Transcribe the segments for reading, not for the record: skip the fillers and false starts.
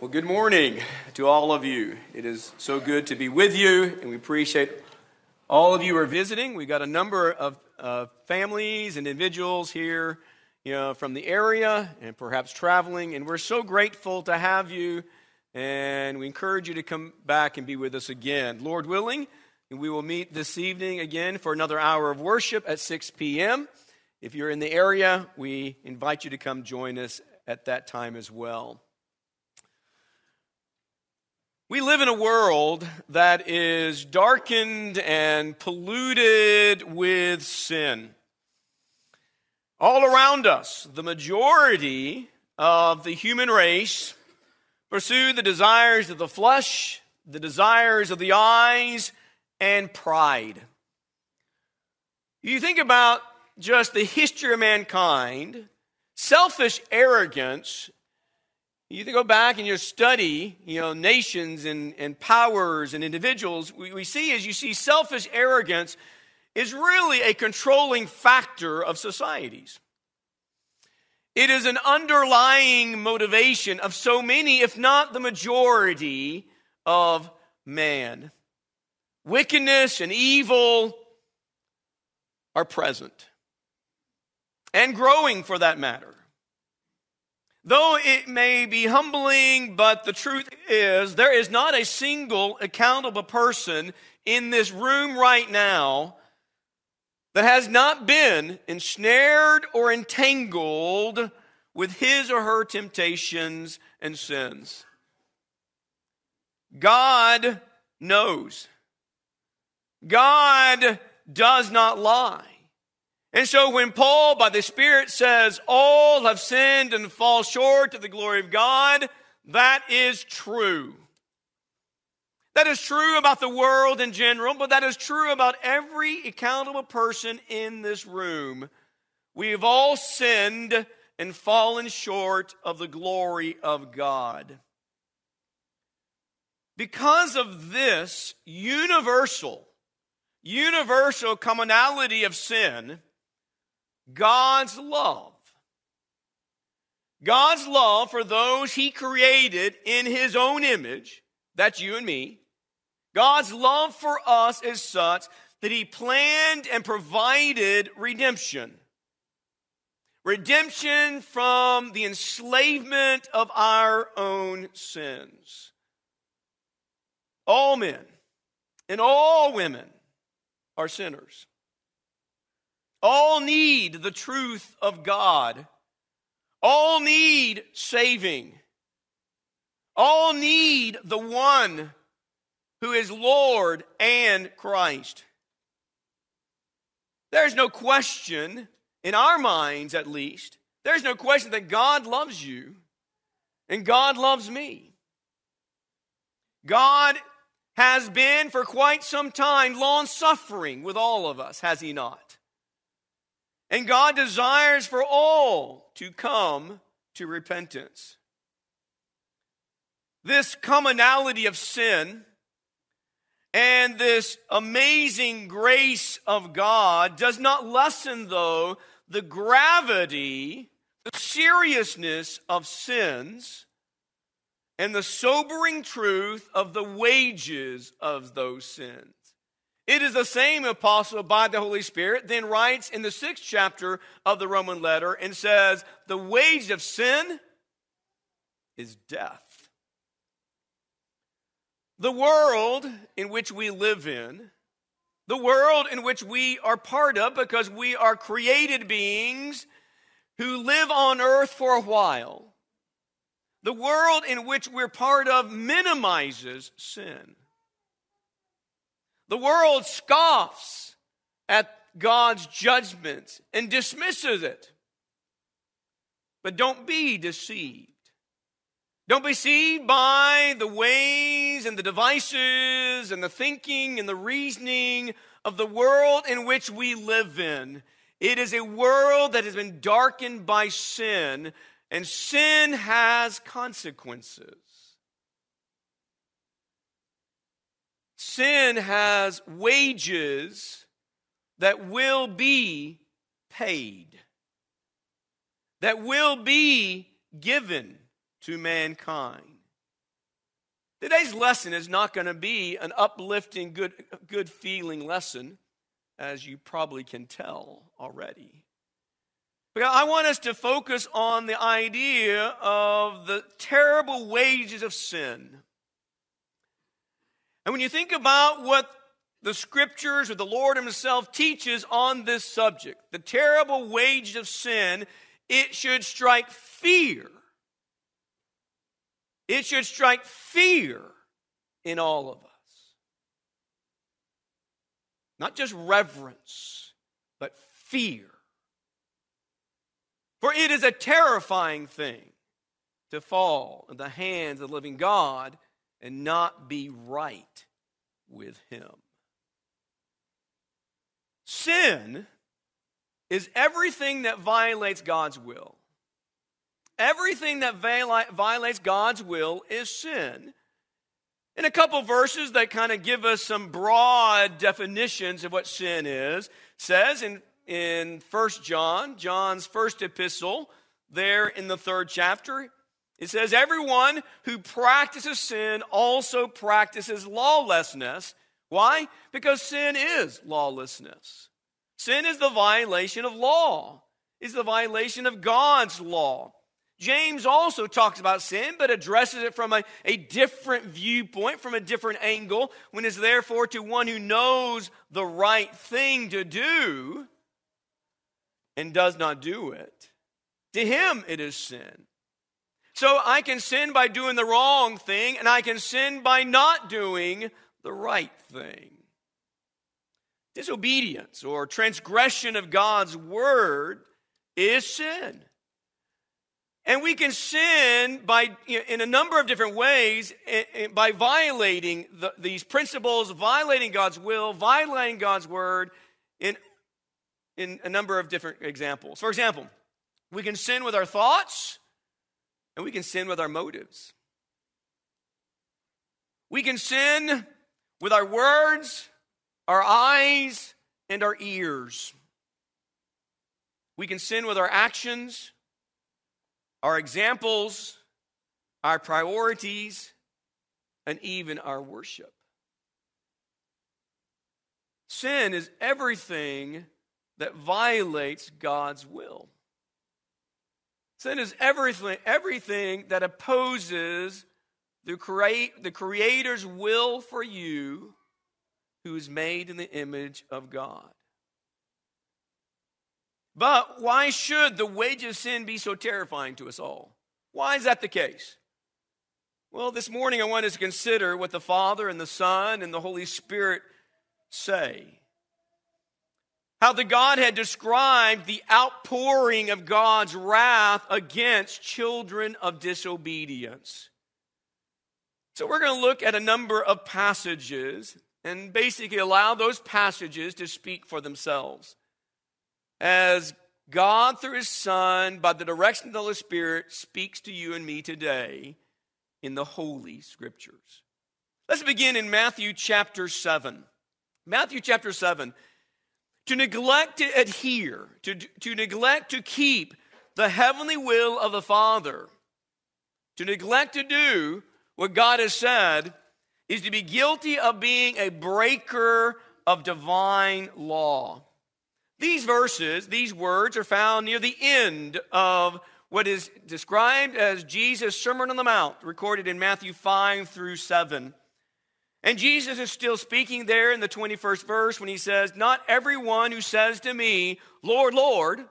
Well, good morning to all of you. It is so good to be with you, and we appreciate all of you who are visiting. We've got a number of families and individuals here, from the area and perhaps traveling, and we're so grateful to have you, and we encourage you to come back and be with us again. Lord willing, we will meet this evening again for another hour of worship at 6 p.m. If you're in the area, we invite you to come join us at that time as well. We live in a world that is darkened and polluted with sin. All around us, the majority of the human race pursue the desires of the flesh, the desires of the eyes, and pride. You think about just the history of mankind, selfish arrogance. You go back and you study, nations and powers and individuals. You see selfish arrogance is really a controlling factor of societies. It is an underlying motivation of so many, if not the majority, of man. Wickedness and evil are present and growing, for that matter. Though it may be humbling, but the truth is there is not a single accountable person in this room right now that has not been ensnared or entangled with his or her temptations and sins. God knows. God does not lie. And so when Paul, by the Spirit, says, all have sinned and fall short of the glory of God, that is true. That is true about the world in general, but that is true about every accountable person in this room. We have all sinned and fallen short of the glory of God. Because of this universal commonality of sin, God's love for those he created in his own image, that's you and me, God's love for us is such that he planned and provided redemption. Redemption from the enslavement of our own sins. All men and all women are sinners. All need the truth of God. All need saving. All need the one who is Lord and Christ. There's no question, in our minds at least, there's no question that God loves you and God loves me. God has been for quite some time long-suffering with all of us, has he not? And God desires for all to come to repentance. This commonality of sin and this amazing grace of God does not lessen, though, the gravity, the seriousness of sins, and the sobering truth of the wages of those sins. It is the same apostle by the Holy Spirit then writes in the 6th chapter of the Roman letter and says, the wage of sin is death. The world in which we live in, the world in which we are part of because we are created beings who live on earth for a while, the world in which we're part of minimizes sin. The world scoffs at God's judgments and dismisses it. But don't be deceived. Don't be deceived by the ways and the devices and the thinking and the reasoning of the world in which we live in. It is a world that has been darkened by sin, and sin has consequences. Sin has wages that will be paid, that will be given to mankind. Today's lesson is not going to be an uplifting, good feeling lesson, as you probably can tell already. Because I want us to focus on the idea of the terrible wages of sin. And when you think about what the Scriptures or the Lord Himself teaches on this subject, the terrible wages of sin, it should strike fear. It should strike fear in all of us. Not just reverence, but fear. For it is a terrifying thing to fall in the hands of the living God and not be right with Him. Sin is everything that violates God's will. Everything that violates God's will is sin. In a couple verses that kind of give us some broad definitions of what sin is, says in 1 John, John's first epistle, there in the 3rd chapter, it says, "Everyone who practices sin also practices lawlessness." Why? Because sin is lawlessness. Sin is the violation of law. It's the violation of God's law. James also talks about sin, but addresses it from a different viewpoint, from a different angle, when it's therefore to one who knows the right thing to do and does not do it. To him it is sin. So I can sin by doing the wrong thing, and I can sin by not doing the right thing. Disobedience or transgression of God's word is sin. And we can sin by, in a number of different ways, by violating these principles, violating God's will, violating God's word, in a number of different examples. For example, we can sin with our thoughts, and we can sin with our motives. We can sin with our words, our eyes, and our ears. We can sin with our actions, our examples, our priorities, and even our worship. Sin is everything that violates God's will. Sin is everything that opposes the Creator's will for you, who is made in the image of God. But why should the wages of sin be so terrifying to us all? Why is that the case? Well, this morning I want us to consider what the Father and the Son and the Holy Spirit say. How the Godhead described the outpouring of God's wrath against children of disobedience. So we're going to look at a number of passages and basically allow those passages to speak for themselves, as God, through His Son, by the direction of the Holy Spirit, speaks to you and me today in the Holy Scriptures. Let's begin in Matthew chapter 7. Matthew chapter 7. To neglect to adhere, to neglect to keep the heavenly will of the Father, to neglect to do what God has said, is to be guilty of being a breaker of divine law. These verses, these words, are found near the end of what is described as Jesus' Sermon on the Mount, recorded in Matthew 5 through 7. And Jesus is still speaking there in the 21st verse when He says, "Not everyone who says to me, 'Lord, Lord,'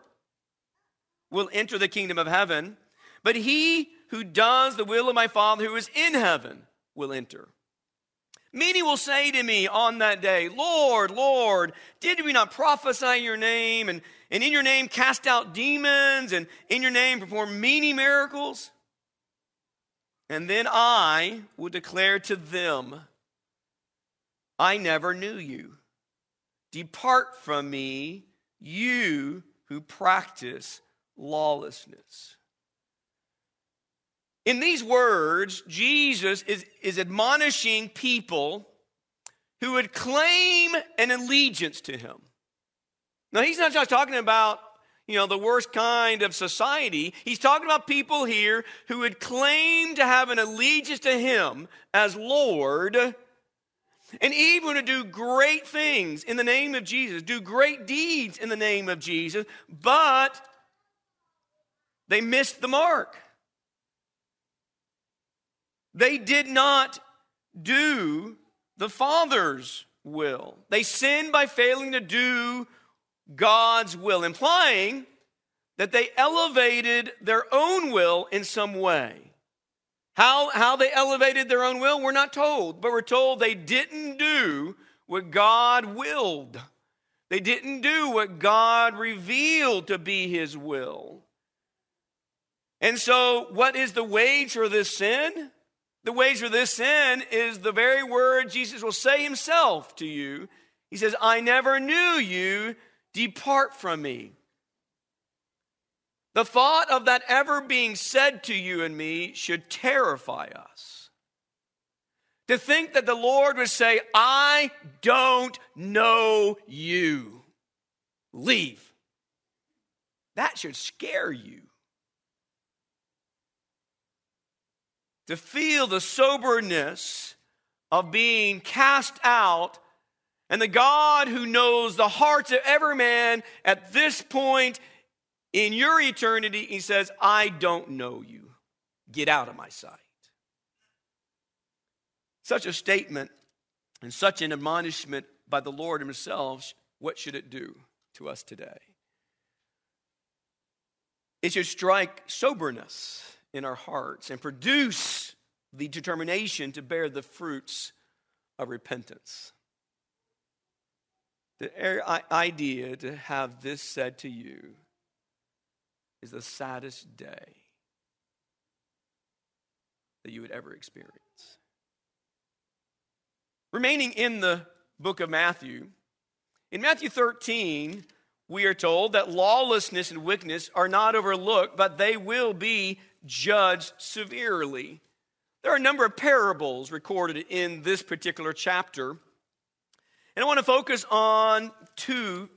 will enter the kingdom of heaven, but he who does the will of my Father who is in heaven will enter. Many will say to me on that day, 'Lord, Lord, did we not prophesy in your name, and in your name cast out demons, and in your name perform many miracles?' And then I will declare to them, 'I never knew you. Depart from me, you who practice lawlessness.'" In these words, Jesus is admonishing people who would claim an allegiance to Him. Now, He's not just talking about, you know, the worst kind of society. He's talking about people here who would claim to have an allegiance to him as Lord and even to do great things in the name of Jesus, do great deeds in the name of Jesus, but they missed the mark. They did not do the Father's will. They sinned by failing to do God's will, implying that they elevated their own will in some way. How they elevated their own will, we're not told, but we're told they didn't do what God willed. They didn't do what God revealed to be his will. And so what is the wage for this sin? The wage for this sin is the very word Jesus will say himself to you. He says, I never knew you, depart from me. The thought of that ever being said to you and me should terrify us. To think that the Lord would say, I don't know you. Leave. That should scare you. To feel the soberness of being cast out, and the God who knows the hearts of every man at this point in your eternity, he says, I don't know you. Get out of my sight. Such a statement and such an admonishment by the Lord himself, what should it do to us today? It should strike soberness in our hearts and produce the determination to bear the fruits of repentance. The idea to have this said to you is the saddest day that you would ever experience. Remaining in the book of Matthew, in Matthew 13, we are told that lawlessness and wickedness are not overlooked, but they will be judged severely. There are a number of parables recorded in this particular chapter, and I want to focus on two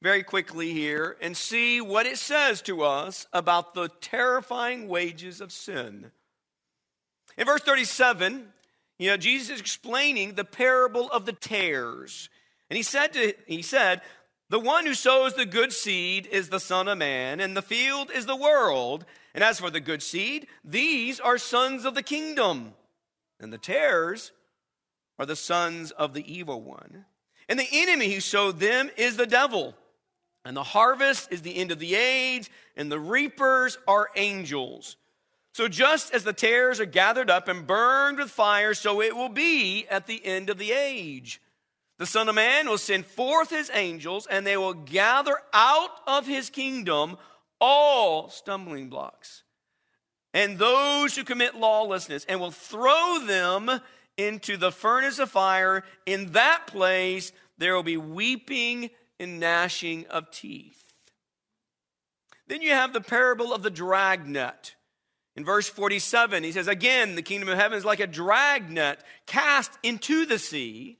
very quickly here and see what it says to us about the terrifying wages of sin. In verse 37, Jesus is explaining the parable of the tares, and he said, the one who sows the good seed is the Son of Man, and the field is the world. And as for the good seed, these are sons of the kingdom, and the tares are the sons of the evil one. And the enemy who sowed them is the devil, and the harvest is the end of the age, and the reapers are angels. So just as the tares are gathered up and burned with fire, so it will be at the end of the age. The Son of Man will send forth his angels, and they will gather out of his kingdom all stumbling blocks and those who commit lawlessness, and will throw them into the furnace of fire. In that place there will be weeping and gnashing of teeth. Then you have the parable of the dragnet. In verse 47, he says, again, the kingdom of heaven is like a dragnet cast into the sea,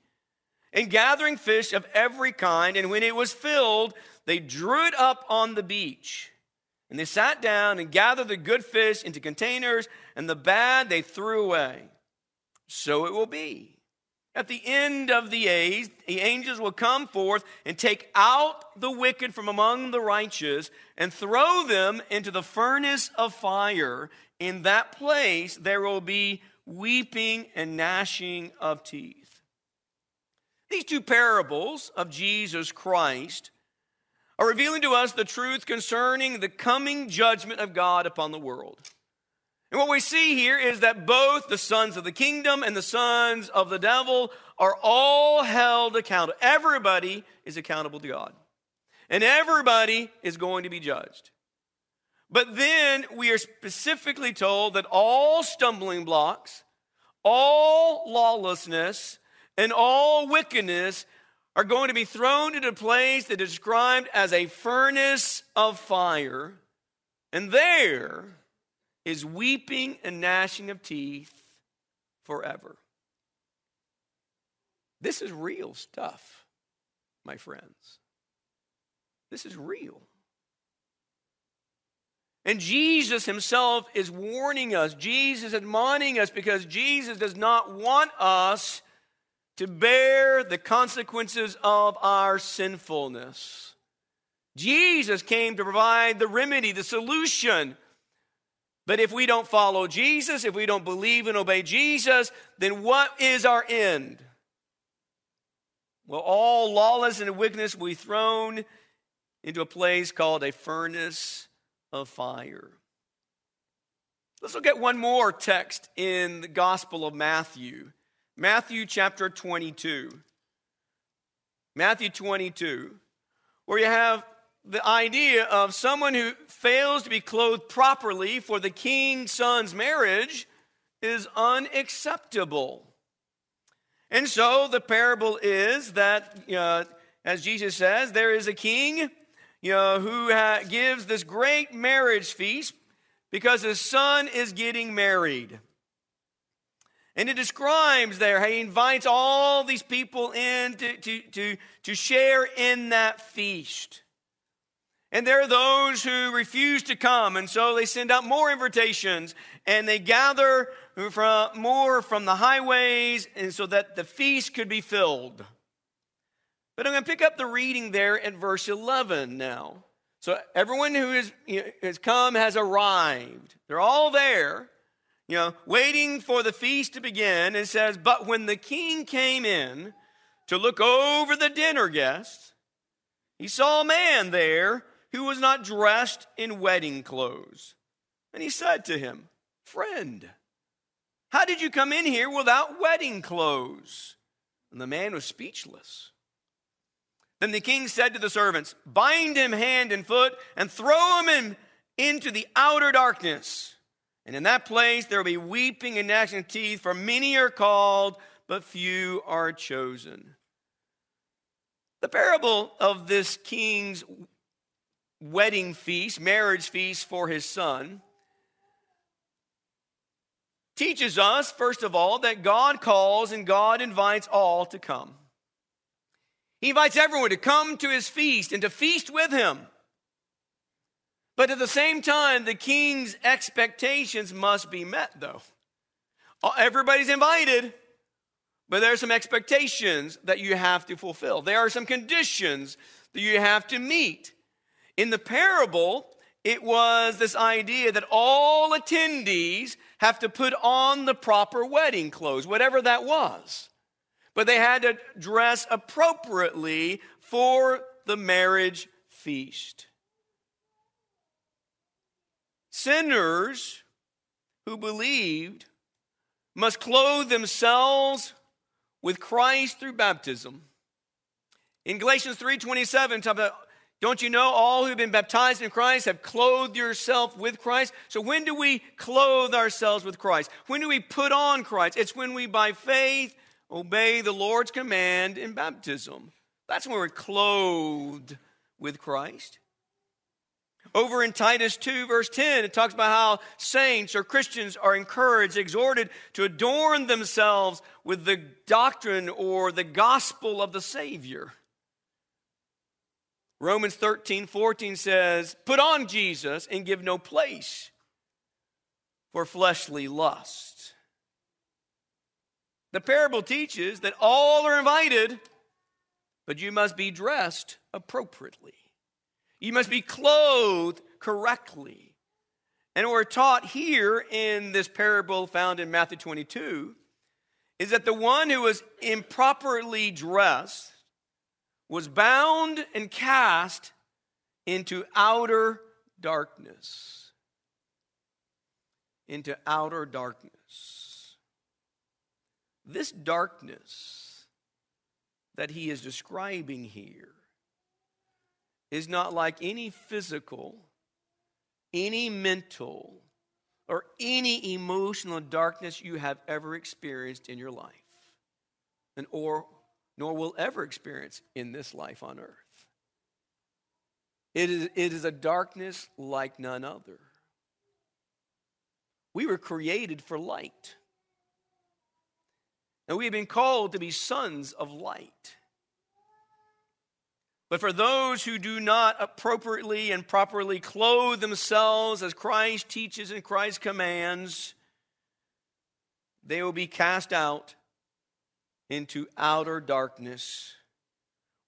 and gathering fish of every kind, and when it was filled, they drew it up on the beach. And they sat down and gathered the good fish into containers, and the bad they threw away. So it will be. At the end of the age, the angels will come forth and take out the wicked from among the righteous and throw them into the furnace of fire. In that place there will be weeping and gnashing of teeth. These two parables of Jesus Christ are revealing to us the truth concerning the coming judgment of God upon the world. And what we see here is that both the sons of the kingdom and the sons of the devil are all held accountable. Everybody is accountable to God, and everybody is going to be judged. But then we are specifically told that all stumbling blocks, all lawlessness, and all wickedness are going to be thrown into a place that is described as a furnace of fire. And there is weeping and gnashing of teeth forever. This is real stuff, my friends. This is real. And Jesus himself is warning us. Jesus admonishing us, because Jesus does not want us to bear the consequences of our sinfulness. Jesus came to provide the remedy, the solution. But if we don't follow Jesus, if we don't believe and obey Jesus, then what is our end? Well, all lawless and wickedness will be thrown into a place called a furnace of fire. Let's look at one more text in the Gospel of Matthew. Matthew chapter 22. Matthew 22, where you have the idea of someone who fails to be clothed properly for the king's son's marriage is unacceptable. And so the parable is that, as Jesus says, there is a king, who gives this great marriage feast because his son is getting married. And it describes there how he invites all these people in to share in that feast. And there are those who refuse to come, and so they send out more invitations, and they gather more from the highways, and so that the feast could be filled. But I'm going to pick up the reading there at verse 11 now. So everyone who has come has arrived. They're all there, waiting for the feast to begin. It says, but when the king came in to look over the dinner guests, he saw a man there who was not dressed in wedding clothes. And he said to him, friend, how did you come in here without wedding clothes? And the man was speechless. Then the king said to the servants, bind him hand and foot and throw him into the outer darkness. And in that place there will be weeping and gnashing of teeth, for many are called, but few are chosen. The parable of this king's wedding feast, marriage feast for his son, teaches us, first of all, that God calls and God invites all to come. He invites everyone to come to his feast and to feast with him. But at the same time, the king's expectations must be met, though. Everybody's invited. But there are some expectations that you have to fulfill. There are some conditions that you have to meet. In the parable, it was this idea that all attendees have to put on the proper wedding clothes, whatever that was. But they had to dress appropriately for the marriage feast. Sinners who believed must clothe themselves with Christ through baptism. In Galatians 3:27, talk about, don't you know all who have been baptized in Christ have clothed yourself with Christ? So when do we clothe ourselves with Christ? When do we put on Christ? It's when we, by faith, obey the Lord's command in baptism. That's when we're clothed with Christ. Over in Titus 2, verse 10, it talks about how saints or Christians are encouraged, exhorted to adorn themselves with the doctrine or the gospel of the Savior. Romans 13:14 says, put on Jesus and give no place for fleshly lust. The parable teaches that all are invited, but you must be dressed appropriately. You must be clothed correctly. And what we're taught here in this parable found in Matthew 22 is that the one who was improperly dressed was bound and cast into outer darkness. Into outer darkness. This darkness that he is describing here is not like any physical, any mental, or any emotional darkness you have ever experienced in your life, nor will ever experience in this life on earth. It is a darkness like none other. We were created for light, and we have been called to be sons of light. But for those who do not appropriately and properly clothe themselves as Christ teaches and Christ commands, they will be cast out into outer darkness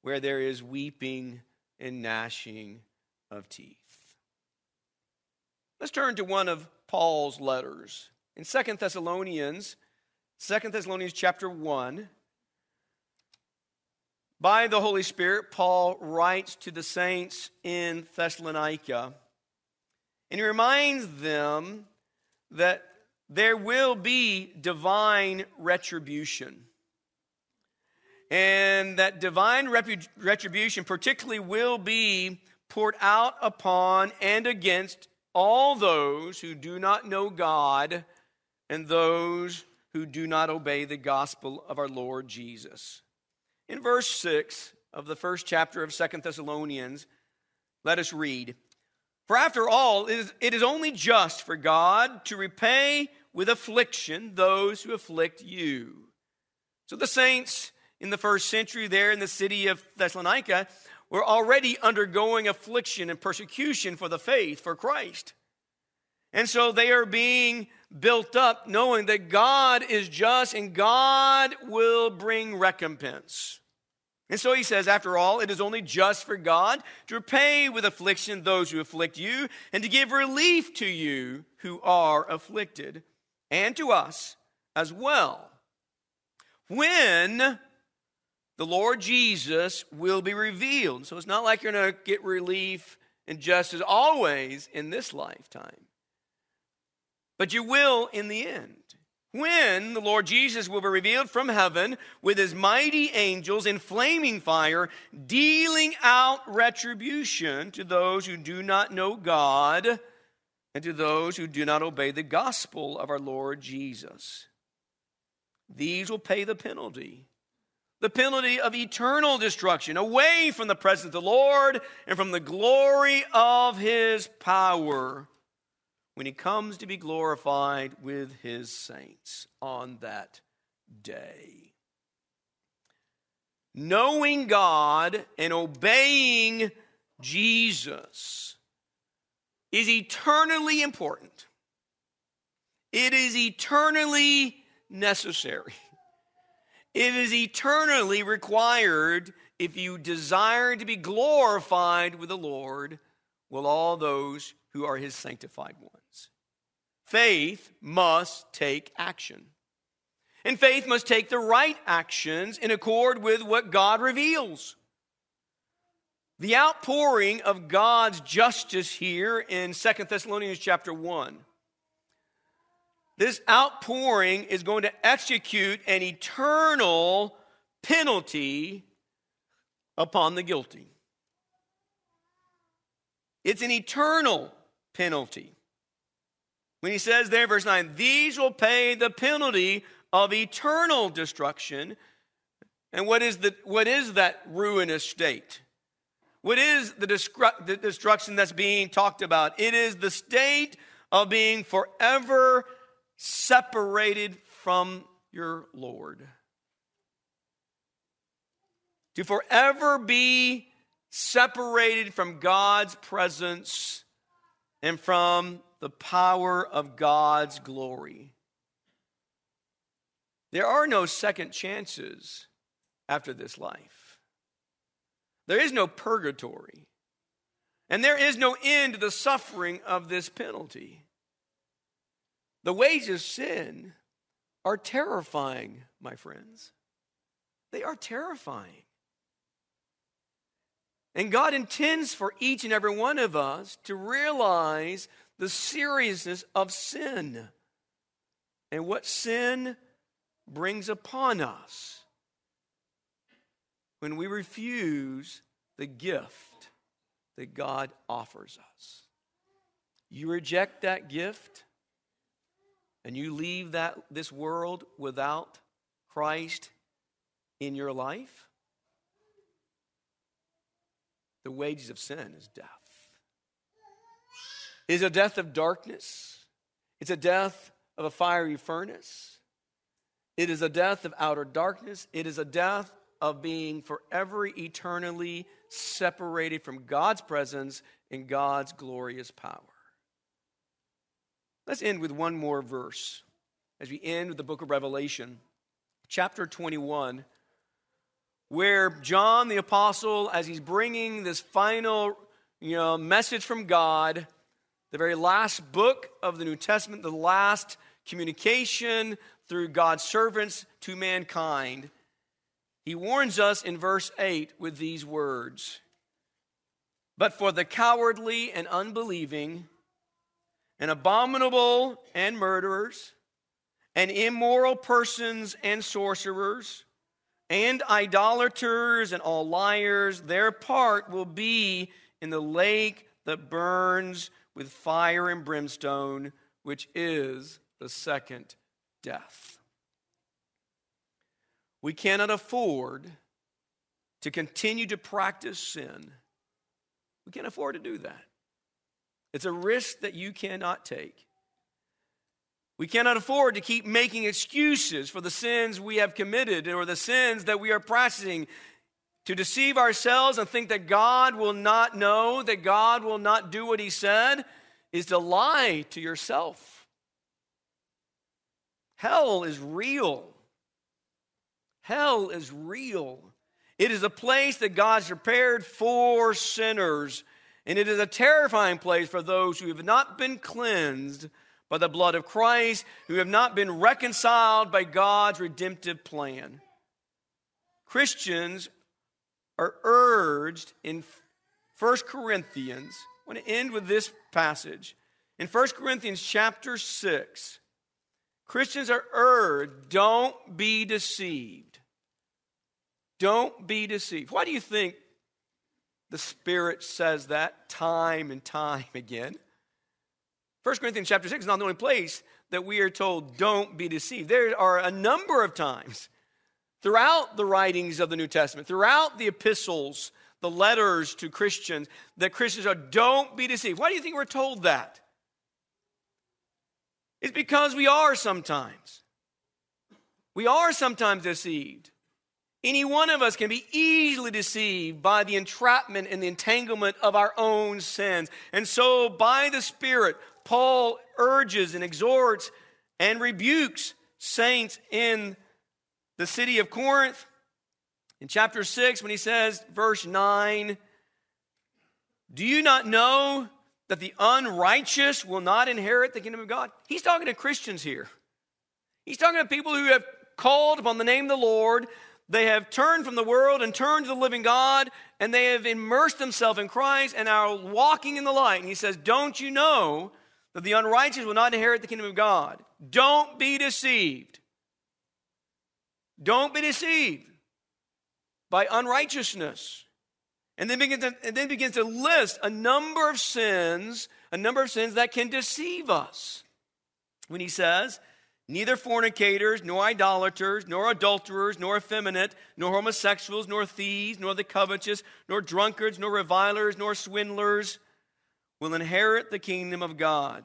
where there is weeping and gnashing of teeth. Let's turn to one of Paul's letters. In 2 Thessalonians chapter 1, by the Holy Spirit, Paul writes to the saints in Thessalonica, and he reminds them that there will be divine retribution. And that divine retribution particularly will be poured out upon and against all those who do not know God and those who do not obey the gospel of our Lord Jesus. In verse 6 of the first chapter of 2 Thessalonians, let us read, "For after all, it is only just for God to repay with affliction those who afflict you." So the saints in the first century there in the city of Thessalonica were already undergoing affliction and persecution for the faith, for Christ. And so they are being built up knowing that God is just and God will bring recompense. And so he says, after all, it is only just for God to repay with affliction those who afflict you and to give relief to you who are afflicted and to us as well, when the Lord Jesus will be revealed. So it's not like you're going to get relief and justice always in this lifetime. But you will in the end, when the Lord Jesus will be revealed from heaven with his mighty angels in flaming fire, dealing out retribution to those who do not know God and to those who do not obey the gospel of our Lord Jesus. These will pay the penalty. The penalty of eternal destruction, away from the presence of the Lord and from the glory of his power when he comes to be glorified with his saints on that day. Knowing God and obeying Jesus is eternally important. It is eternally necessary. It is eternally required if you desire to be glorified with the Lord, with all those who are his sanctified ones. Faith must take action. And faith must take the right actions in accord with what God reveals. The outpouring of God's justice here in 2 Thessalonians chapter 1. This outpouring is going to execute an eternal penalty upon the guilty. It's an eternal penalty. When he says there, verse 9, these will pay the penalty of eternal destruction. And what is that ruinous state? What is the destruction that's being talked about? It is the state of being forever separated from your Lord. To forever be separated from God's presence and from the power of God's glory. There are no second chances after this life. There is no purgatory. And there is no end to the suffering of this penalty. The wages of sin are terrifying, my friends. They are terrifying. And God intends for each and every one of us to realize the seriousness of sin and what sin brings upon us when we refuse the gift that God offers us. You reject that gift, and you leave this world without Christ in your life, the wages of sin is death. It's a death of darkness. It's a death of a fiery furnace. It is a death of outer darkness. It is a death of being forever eternally separated from God's presence and God's glorious power. Let's end with one more verse as we end with the book of Revelation, chapter 21, where John the apostle, as he's bringing this final message from God, the very last book of the New Testament, the last communication through God's servants to mankind, he warns us in verse 8 with these words: "But for the cowardly and unbelieving and abominable and murderers and immoral persons and sorcerers and idolaters and all liars, their part will be in the lake that burns with fire and brimstone, which is the second death." We cannot afford to continue to practice sin. We can't afford to do that. It's a risk that you cannot take. We cannot afford to keep making excuses for the sins we have committed or the sins that we are practicing, to deceive ourselves and think that God will not know, that God will not do what he said, is to lie to yourself. Hell is real. Hell is real. It is a place that God's prepared for sinners, and it is a terrifying place for those who have not been cleansed by the blood of Christ, who have not been reconciled by God's redemptive plan. Christians are urged in 1 Corinthians, I want to end with this passage, in 1 Corinthians chapter 6, Christians are urged, don't be deceived. Don't be deceived. Why do you think the Spirit says that time and time again? 1 Corinthians chapter 6 is not the only place that we are told don't be deceived. There are a number of times throughout the writings of the New Testament, throughout the epistles, the letters to Christians, that Christians are don't be deceived. Why do you think we're told that? It's because we are sometimes. We are sometimes deceived. Any one of us can be easily deceived by the entrapment and the entanglement of our own sins. And so by the Spirit, Paul urges and exhorts and rebukes saints in the city of Corinth in chapter 6 when he says, verse 9, "Do you not know that the unrighteous will not inherit the kingdom of God?" He's talking to Christians here. He's talking to people who have called upon the name of the Lord. They have turned from the world and turned to the living God, and they have immersed themselves in Christ and are walking in the light. And he says, don't you know that the unrighteous will not inherit the kingdom of God? Don't be deceived. Don't be deceived by unrighteousness. And then begins to list a number of sins that can deceive us. When he says, "Neither fornicators, nor idolaters, nor adulterers, nor effeminate, nor homosexuals, nor thieves, nor the covetous, nor drunkards, nor revilers, nor swindlers will inherit the kingdom of God."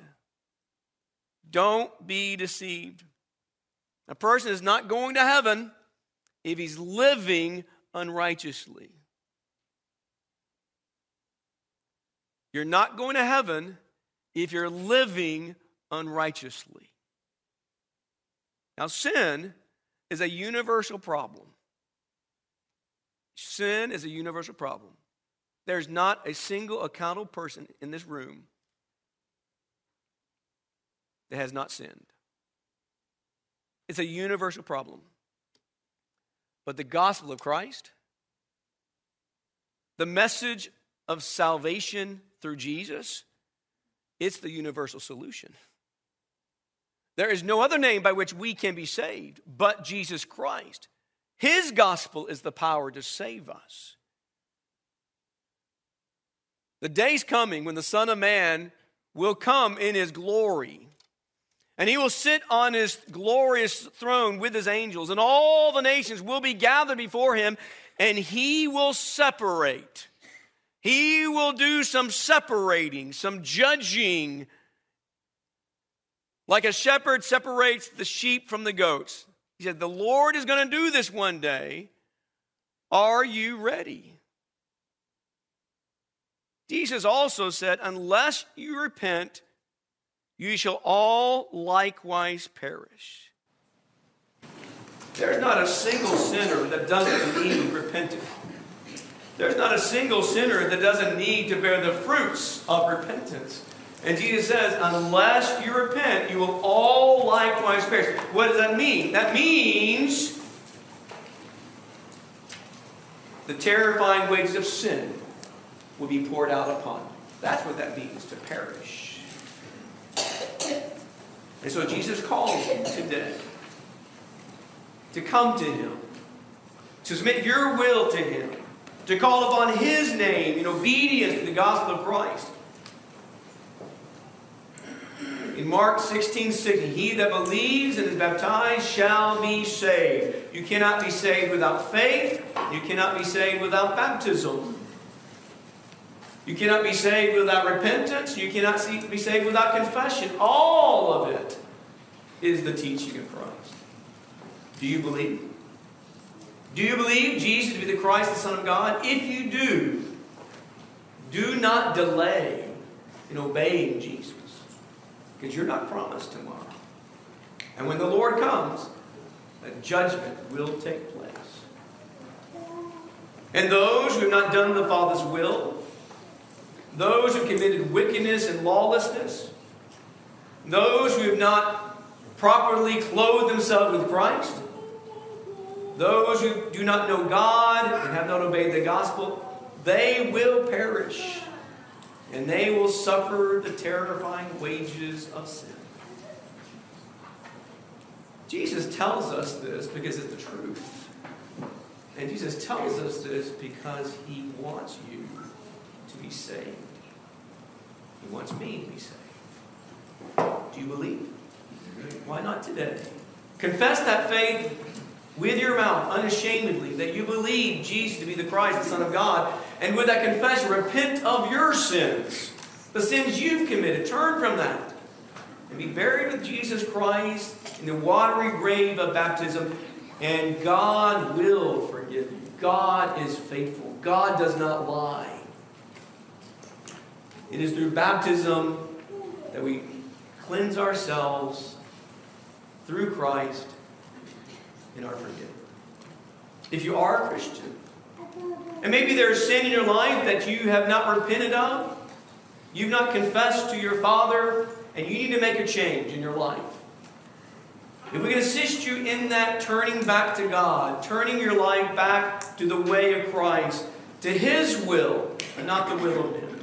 Don't be deceived. A person is not going to heaven if he's living unrighteously. You're not going to heaven if you're living unrighteously. Now, sin is a universal problem. Sin is a universal problem. There's not a single accountable person in this room that has not sinned. It's a universal problem. But the gospel of Christ, the message of salvation through Jesus, it's the universal solution. There is no other name by which we can be saved but Jesus Christ. His gospel is the power to save us. The day's coming when the Son of Man will come in his glory, and he will sit on his glorious throne with his angels, and all the nations will be gathered before him, and he will separate. He will do some separating, some judging. Like a shepherd separates the sheep from the goats. He said, the Lord is going to do this one day. Are you ready? Jesus also said, unless you repent, you shall all likewise perish. There's not a single sinner that doesn't need repentance. There's not a single sinner that doesn't need to bear the fruits of repentance. And Jesus says, unless you repent, you will all likewise perish. What does that mean? That means the terrifying wages of sin will be poured out upon you. That's what that means, to perish. And so Jesus calls you today to come to Him, to submit your will to Him, to call upon His name in obedience to the gospel of Christ. In Mark 16:6, he that believes and is baptized shall be saved. You cannot be saved without faith. You cannot be saved without baptism. You cannot be saved without repentance. You cannot be saved without confession. All of it is the teaching of Christ. Do you believe? Do you believe Jesus to be the Christ, the Son of God? If you do, do not delay in obeying Jesus, because you're not promised tomorrow. And when the Lord comes, a judgment will take place. And those who have not done the Father's will, those who have committed wickedness and lawlessness, those who have not properly clothed themselves with Christ, those who do not know God and have not obeyed the gospel, they will perish. And they will suffer the terrifying wages of sin. Jesus tells us this because it's the truth. And Jesus tells us this because He wants you to be saved. He wants me to be saved. Do you believe? Why not today? Confess that faith with your mouth, unashamedly, that you believe Jesus to be the Christ, the Son of God. And with that confession, repent of your sins, the sins you've committed. Turn from that. And be buried with Jesus Christ in the watery grave of baptism. And God will forgive you. God is faithful. God does not lie. It is through baptism that we cleanse ourselves through Christ and are forgiven. If you are a Christian, and maybe there's sin in your life that you have not repented of, you've not confessed to your Father, and you need to make a change in your life. If we can assist you in that, turning back to God, turning your life back to the way of Christ, to His will, and not the will of men,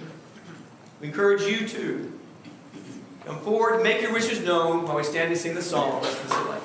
we encourage you to come forward, make your wishes known while we stand and sing the song. Let's listen to it.